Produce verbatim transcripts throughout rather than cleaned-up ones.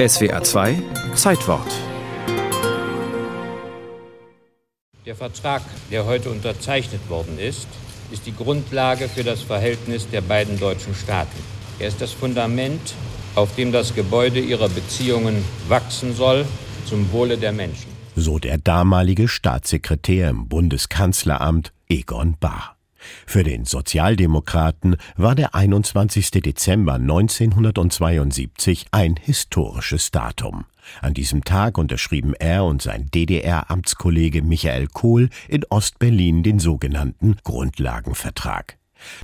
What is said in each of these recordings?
S W A zwei Zeitwort. Der Vertrag, der heute unterzeichnet worden ist, ist die Grundlage für das Verhältnis der beiden deutschen Staaten. Er ist das Fundament, auf dem das Gebäude ihrer Beziehungen wachsen soll, zum Wohle der Menschen. So der damalige Staatssekretär im Bundeskanzleramt Egon Bahr. Für den Sozialdemokraten war der einundzwanzigster Dezember neunzehnhundertzweiundsiebzig ein historisches Datum. An diesem Tag unterschrieben er und sein D D R-Amtskollege Michael Kohl in Ostberlin den sogenannten Grundlagenvertrag.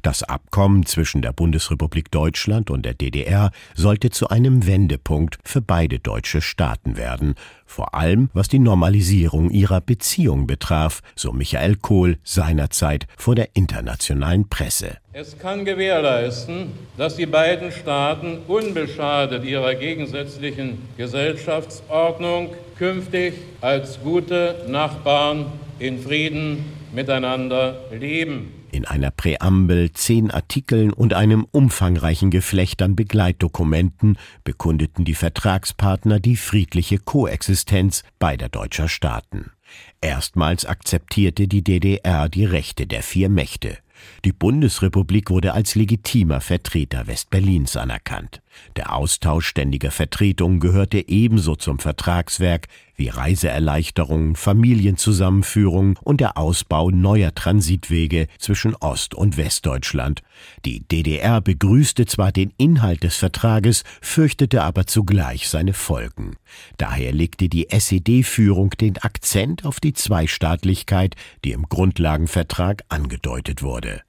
Das Abkommen zwischen der Bundesrepublik Deutschland und der D D R sollte zu einem Wendepunkt für beide deutsche Staaten werden, vor allem was die Normalisierung ihrer Beziehung betraf, so Michael Kohl seinerzeit vor der internationalen Presse. Es kann gewährleisten, dass die beiden Staaten unbeschadet ihrer gegensätzlichen Gesellschaftsordnung künftig als gute Nachbarn in Frieden miteinander leben. In einer Präambel, zehn Artikeln und einem umfangreichen Geflecht an Begleitdokumenten bekundeten die Vertragspartner die friedliche Koexistenz beider deutscher Staaten. Erstmals akzeptierte die D D R die Rechte der vier Mächte. Die Bundesrepublik wurde als legitimer Vertreter Westberlins anerkannt. Der Austausch ständiger Vertretungen gehörte ebenso zum Vertragswerk wie Reiseerleichterungen, Familienzusammenführung und der Ausbau neuer Transitwege zwischen Ost- und Westdeutschland. Die D D R begrüßte zwar den Inhalt des Vertrages, fürchtete aber zugleich seine Folgen. Daher legte die S E D-Führung den Akzent auf die Zweistaatlichkeit, die im Grundlagenvertrag angedeutet wurde.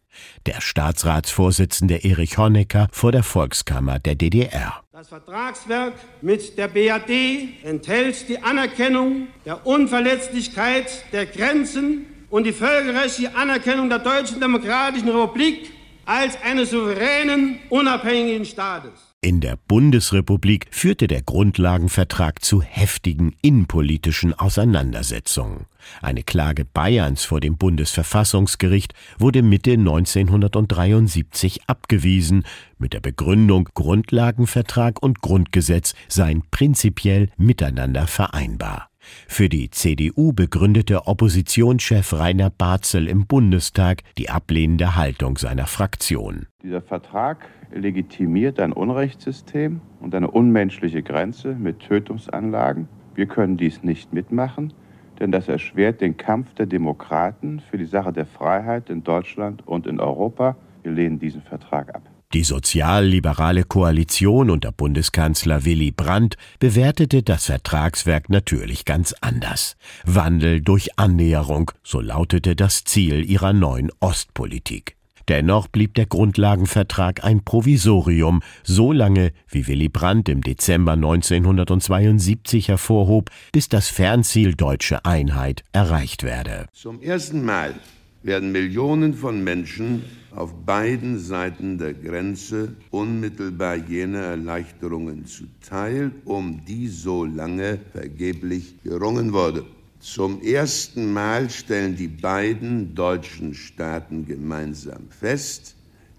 Der Staatsratsvorsitzende Erich Honecker vor der Volkskammer der D D R. Das Vertragswerk mit der B R D enthält die Anerkennung der Unverletzlichkeit der Grenzen und die völkerrechtliche Anerkennung der Deutschen Demokratischen Republik als eines souveränen, unabhängigen Staates. In der Bundesrepublik führte der Grundlagenvertrag zu heftigen innenpolitischen Auseinandersetzungen. Eine Klage Bayerns vor dem Bundesverfassungsgericht wurde Mitte neunzehnhundertdreiundsiebzig abgewiesen, mit der Begründung, Grundlagenvertrag und Grundgesetz seien prinzipiell miteinander vereinbar. Für die C D U begründete Oppositionschef Rainer Barzel im Bundestag die ablehnende Haltung seiner Fraktion. Dieser Vertrag legitimiert ein Unrechtssystem und eine unmenschliche Grenze mit Tötungsanlagen. Wir können dies nicht mitmachen, denn das erschwert den Kampf der Demokraten für die Sache der Freiheit in Deutschland und in Europa. Wir lehnen diesen Vertrag ab. Die sozialliberale Koalition unter Bundeskanzler Willy Brandt bewertete das Vertragswerk natürlich ganz anders. Wandel durch Annäherung, so lautete das Ziel ihrer neuen Ostpolitik. Dennoch blieb der Grundlagenvertrag ein Provisorium, so lange, wie Willy Brandt im Dezember neunzehnhundertzweiundsiebzig hervorhob, bis das Fernziel deutsche Einheit erreicht werde. Zum ersten Mal werden Millionen von Menschen auf beiden Seiten der Grenze unmittelbar jene Erleichterungen zuteil, um die so lange vergeblich gerungen wurde. Zum ersten Mal stellen die beiden deutschen Staaten gemeinsam fest,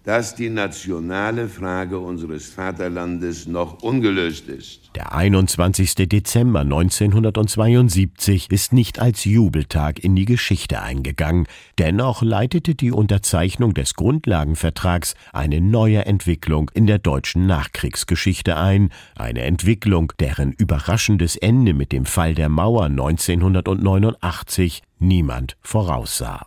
dass die nationale Frage unseres Vaterlandes noch ungelöst ist. Der einundzwanzigster Dezember neunzehnhundertzweiundsiebzig ist nicht als Jubeltag in die Geschichte eingegangen. Dennoch leitete die Unterzeichnung des Grundlagenvertrags eine neue Entwicklung in der deutschen Nachkriegsgeschichte ein. Eine Entwicklung, deren überraschendes Ende mit dem Fall der Mauer neunzehnhundertneunundachtzig niemand voraussah.